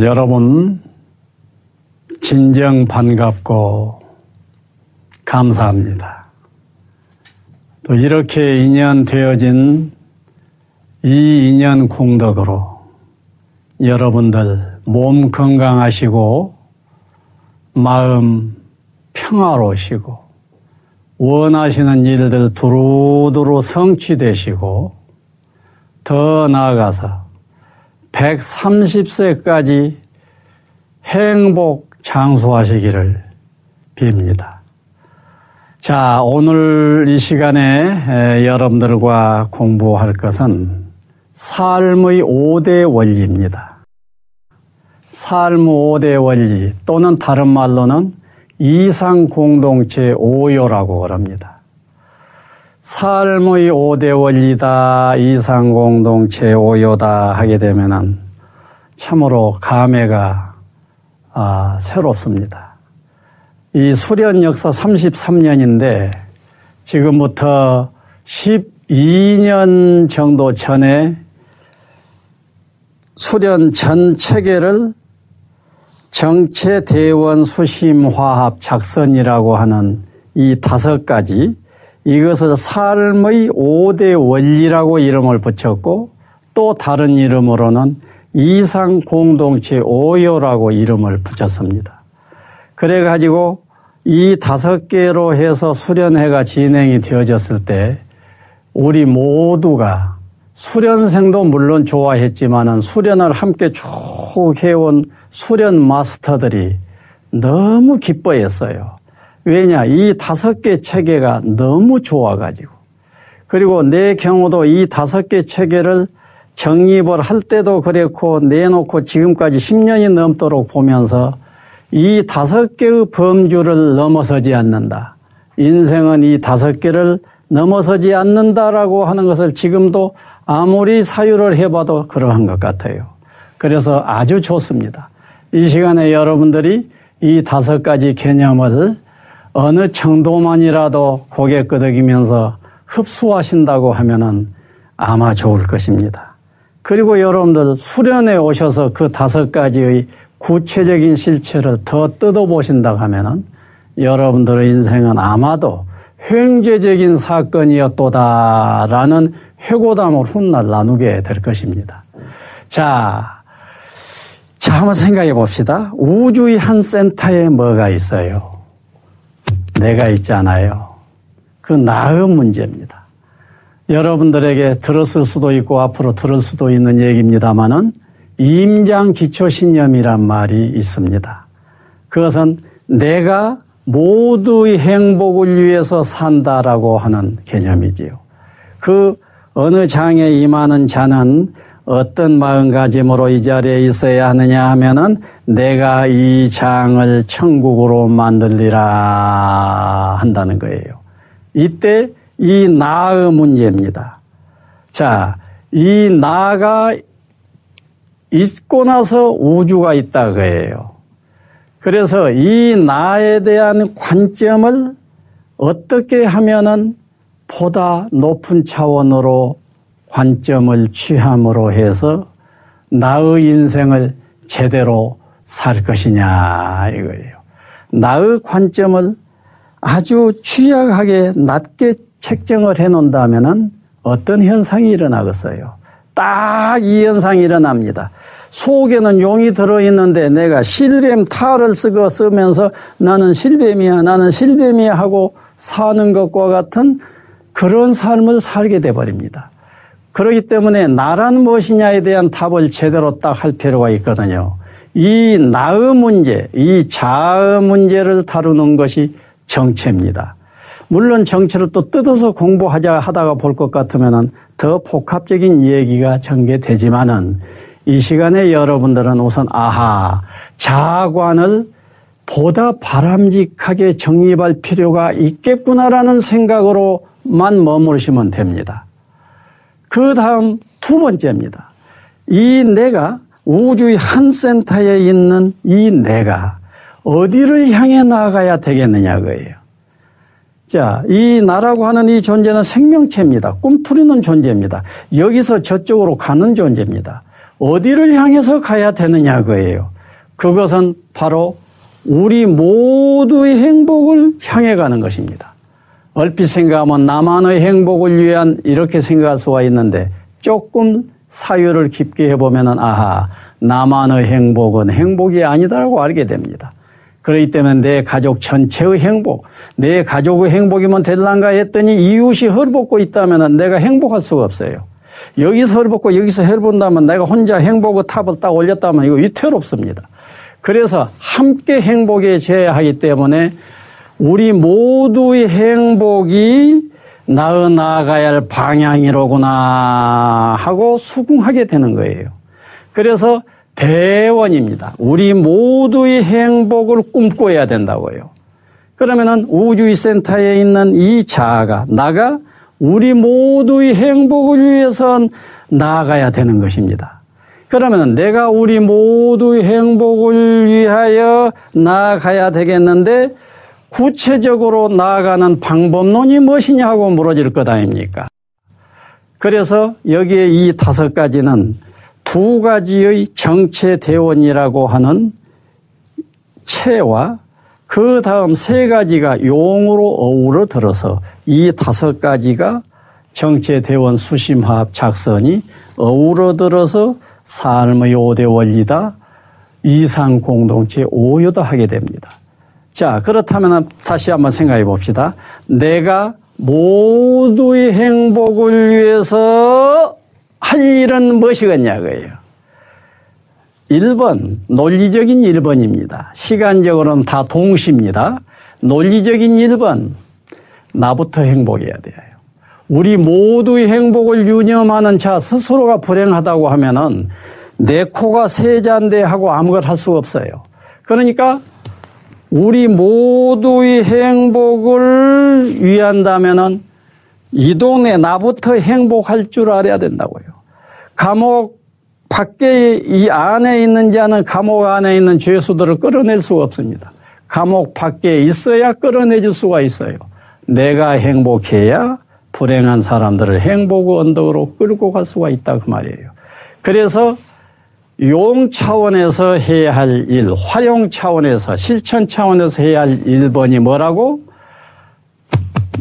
여러분 진정 반갑고 감사합니다. 또 이렇게 인연되어진 이 인연 공덕으로 여러분들 몸 건강하시고 마음 평화로우시고 원하시는 일들 두루두루 성취되시고 더 나아가서 130세까지 행복 장수하시기를 빕니다. 자, 오늘 이 시간에 여러분들과 공부할 것은 삶의 5대 원리입니다. 삶의 5대 원리 또는 다른 말로는 이상공동체 5요라고 그럽니다. 삶의 5대 원리다, 이상공동체 5요다 하게 되면은 참으로 감회가 새롭습니다. 이 수련 역사 33년인데 지금부터 12년 정도 전에 수련 전 체계를 정체, 대원, 수심, 화합, 작선이라고 하는 이 5가지, 이것을 삶의 5대 원리라고 이름을 붙였고 또 다른 이름으로는 이상공동체 5요라고 이름을 붙였습니다. 그래가지고 이 5개로 해서 수련회가 진행이 되어졌을 때 우리 모두가 수련생도 물론 좋아했지만은 수련을 함께 쭉 해온 수련 마스터들이 너무 기뻐했어요. 왜냐, 이 5개 체계가 너무 좋아가지고. 그리고 내 경우도 이 5개 체계를 정립을 할 때도 그랬고 내놓고 지금까지 10년이 넘도록 보면서 이 5개의 범주를 넘어서지 않는다, 인생은 이 5개를 넘어서지 않는다라고 하는 것을 지금도 아무리 사유를 해봐도 그러한 것 같아요. 그래서 아주 좋습니다. 이 시간에 여러분들이 이 5가지 개념을 어느 정도만이라도 고개 끄덕이면서 흡수하신다고 하면은 아마 좋을 것입니다. 그리고 여러분들 수련에 오셔서 그 5가지의 구체적인 실체를 더 뜯어보신다고 하면은 여러분들의 인생은 아마도 횡재적인 사건이었도다라는 회고담을 훗날 나누게 될 것입니다. 자, 한번 생각해 봅시다. 우주의 한 센터에 뭐가 있어요? 내가 있잖아요. 그 나의 문제입니다. 여러분들에게 들었을 수도 있고 앞으로 들을 수도 있는 얘기입니다마는 임장기초신념이란 말이 있습니다. 그것은 내가 모두의 행복을 위해서 산다라고 하는 개념이지요. 그 어느 장에 임하는 자는 어떤 마음가짐으로 이 자리에 있어야 하느냐 하면은 내가 이 장을 천국으로 만들리라 한다는 거예요. 이때 이 나의 문제입니다. 자, 이 나가 있고 나서 우주가 있다 그예요. 그래서 이 나에 대한 관점을 어떻게 하면은 보다 높은 차원으로 관점을 취함으로 해서 나의 인생을 제대로 살 것이냐 이거예요. 나의 관점을 아주 취약하게 낮게 책정을 해놓는다면은 어떤 현상이 일어나겠어요? 딱 이 현상이 일어납니다. 속에는 용이 들어있는데 내가 실뱀 탈을 쓰면서 나는 실뱀이야 하고 사는 것과 같은 그런 삶을 살게 돼버립니다. 그렇기 때문에 나란 무엇이냐에 대한 답을 제대로 딱 할 필요가 있거든요. 이 나의 문제, 이 자아의 문제를 다루는 것이 정체입니다. 물론 정체를 또 뜯어서 공부하자 하다가 볼 것 같으면은 더 복합적인 얘기가 전개되지만은 이 시간에 여러분들은 우선 아하, 자아관을 보다 바람직하게 정립할 필요가 있겠구나라는 생각으로만 머무르시면 됩니다. 그 다음 2번째입니다. 이 내가, 우주의 한 센터에 있는 이 내가 어디를 향해 나아가야 되겠느냐 그예요. 자, 이 나라고 하는 이 존재는 생명체입니다. 꿈틀이는 존재입니다. 여기서 저쪽으로 가는 존재입니다. 어디를 향해서 가야 되느냐고예요. 그것은 바로 우리 모두의 행복을 향해 가는 것입니다. 얼핏 생각하면 나만의 행복을 위한 이렇게 생각할 수가 있는데 조금 사유를 깊게 해보면 아하, 나만의 행복은 행복이 아니다라고 알게 됩니다. 그렇기 때문에 내 가족 전체의 행복, 내 가족의 행복이면 될란가 했더니 이웃이 헐벗고 있다면 내가 행복할 수가 없어요. 여기서 헐벗고 여기서 헐벗는다면 내가 혼자 행복의 탑을 딱 올렸다면 이거 위태롭습니다. 그래서 함께 행복에 제하기 때문에 우리 모두의 행복이 나아가야 할 방향이로구나 하고 수긍하게 되는 거예요. 그래서 대원입니다. 우리 모두의 행복을 꿈꿔야 된다고요. 그러면은 우주의 센터에 있는 이 자아가, 나가 우리 모두의 행복을 위해선 나아가야 되는 것입니다. 그러면 내가 우리 모두의 행복을 위하여 나아가야 되겠는데 구체적으로 나아가는 방법론이 무엇이냐고 물어질 것 아닙니까? 그래서 여기에 이 5가지는 2가지의 정체대원이라고 하는 체와 그 다음 3가지가 용으로 어우러 들어서 이 5가지가 정체대원 수심화합 작선이 어우러 들어서 삶의 5대 원리다, 이상공동체 오유다 하게 됩니다. 자, 그렇다면 다시 한번 생각해 봅시다. 내가 모두의 행복을 위해서 할 일은 무엇이겠냐고요. 1번, 논리적인 1번입니다. 시간적으로는 다 동시입니다. 논리적인 1번, 나부터 행복해야 돼요. 우리 모두의 행복을 유념하는 자 스스로가 불행하다고 하면은 내 코가 세 잔데 하고 아무것도 할 수가 없어요. 그러니까 우리 모두의 행복을 위한다면은 이 동네 나부터 행복할 줄 알아야 된다고요. 감옥 밖에 이 안에 있는 자는 감옥 안에 있는 죄수들을 끌어낼 수가 없습니다. 감옥 밖에 있어야 끌어내줄 수가 있어요. 내가 행복해야 불행한 사람들을 행복의 언덕으로 끌고 갈 수가 있다 그 말이에요. 그래서 용 차원에서 해야 할 일, 활용 차원에서, 실천 차원에서 해야 할 1번이 뭐라고?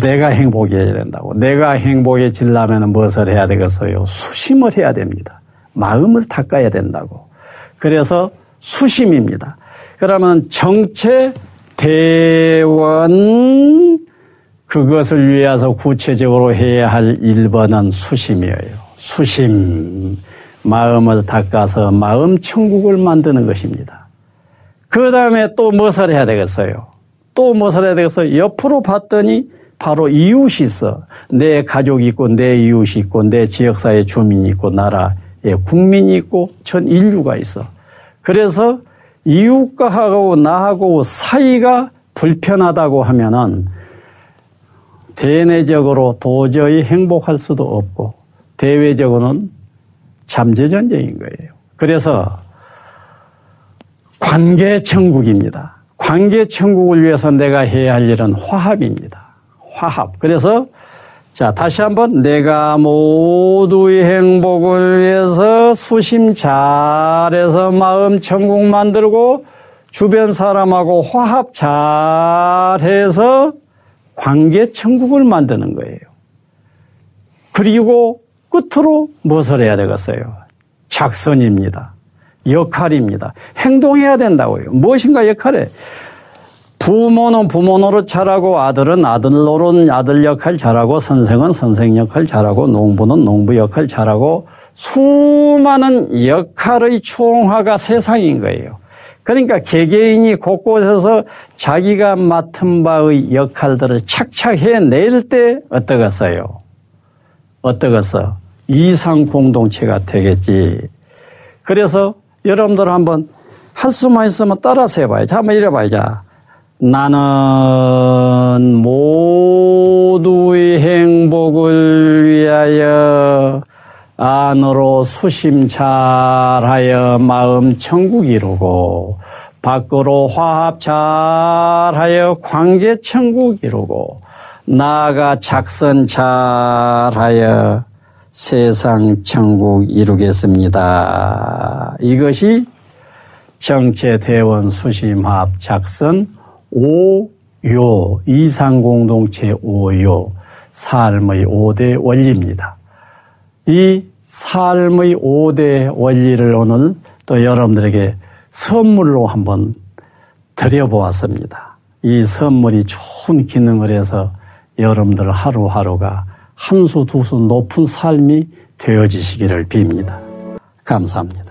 내가 행복해야 된다고. 내가 행복해지려면 무엇을 해야 되겠어요? 수심을 해야 됩니다. 마음을 닦아야 된다고. 그래서 수심입니다. 그러면 정체, 대원, 그것을 위해서 구체적으로 해야 할 1번은 수심이에요. 수심. 마음을 닦아서 마음 천국을 만드는 것입니다. 그 다음에 또 무엇을 해야 되겠어요? 또 무엇을 해야 되겠어요? 옆으로 봤더니 바로 이웃이 있어. 내 가족이 있고 내 이웃이 있고 내 지역사회 주민이 있고 나라의 국민이 있고 전 인류가 있어. 그래서 이웃과 하고 나하고 사이가 불편하다고 하면은 대내적으로 도저히 행복할 수도 없고 대외적으로는 잠재전쟁인 거예요. 그래서 관계천국입니다. 관계천국을 위해서 내가 해야 할 일은 화합입니다. 화합. 그래서 자, 다시 한번 내가 모두의 행복을 위해서 수심 잘해서 마음 천국 만들고 주변 사람하고 화합 잘해서 관계천국을 만드는 거예요. 그리고 끝으로 무엇을 해야 되겠어요? 작선입니다. 역할입니다. 행동해야 된다고요. 무엇인가 역할에. 부모는 부모 노릇 잘하고 아들은 아들 노릇 아들 역할 잘하고 선생은 선생 역할 잘하고 농부는 농부 역할 잘하고 수많은 역할의 총화가 세상인 거예요. 그러니까 개개인이 곳곳에서 자기가 맡은 바의 역할들을 착착 해낼 때 어떠겠어요? 어떠겠어? 이상 공동체가 되겠지. 그래서 여러분들 한번 할 수만 있으면 따라서 해봐야지. 한번 이래 봐야죠. 나는 모두의 행복을 위하여 안으로 수심 잘하여 마음 천국 이루고 밖으로 화합 잘하여 관계 천국 이루고 나아가 작선 잘하여 세상 천국 이루겠습니다. 이것이 정체, 대원, 수심, 화합, 작선, 오요, 이상공동체 오요, 삶의 5대 원리입니다. 이 삶의 5대 원리를 오늘 또 여러분들에게 선물로 한번 드려보았습니다. 이 선물이 좋은 기능을 해서 여러분들 하루하루가 한 수 두 수 높은 삶이 되어지시기를 빕니다. 감사합니다.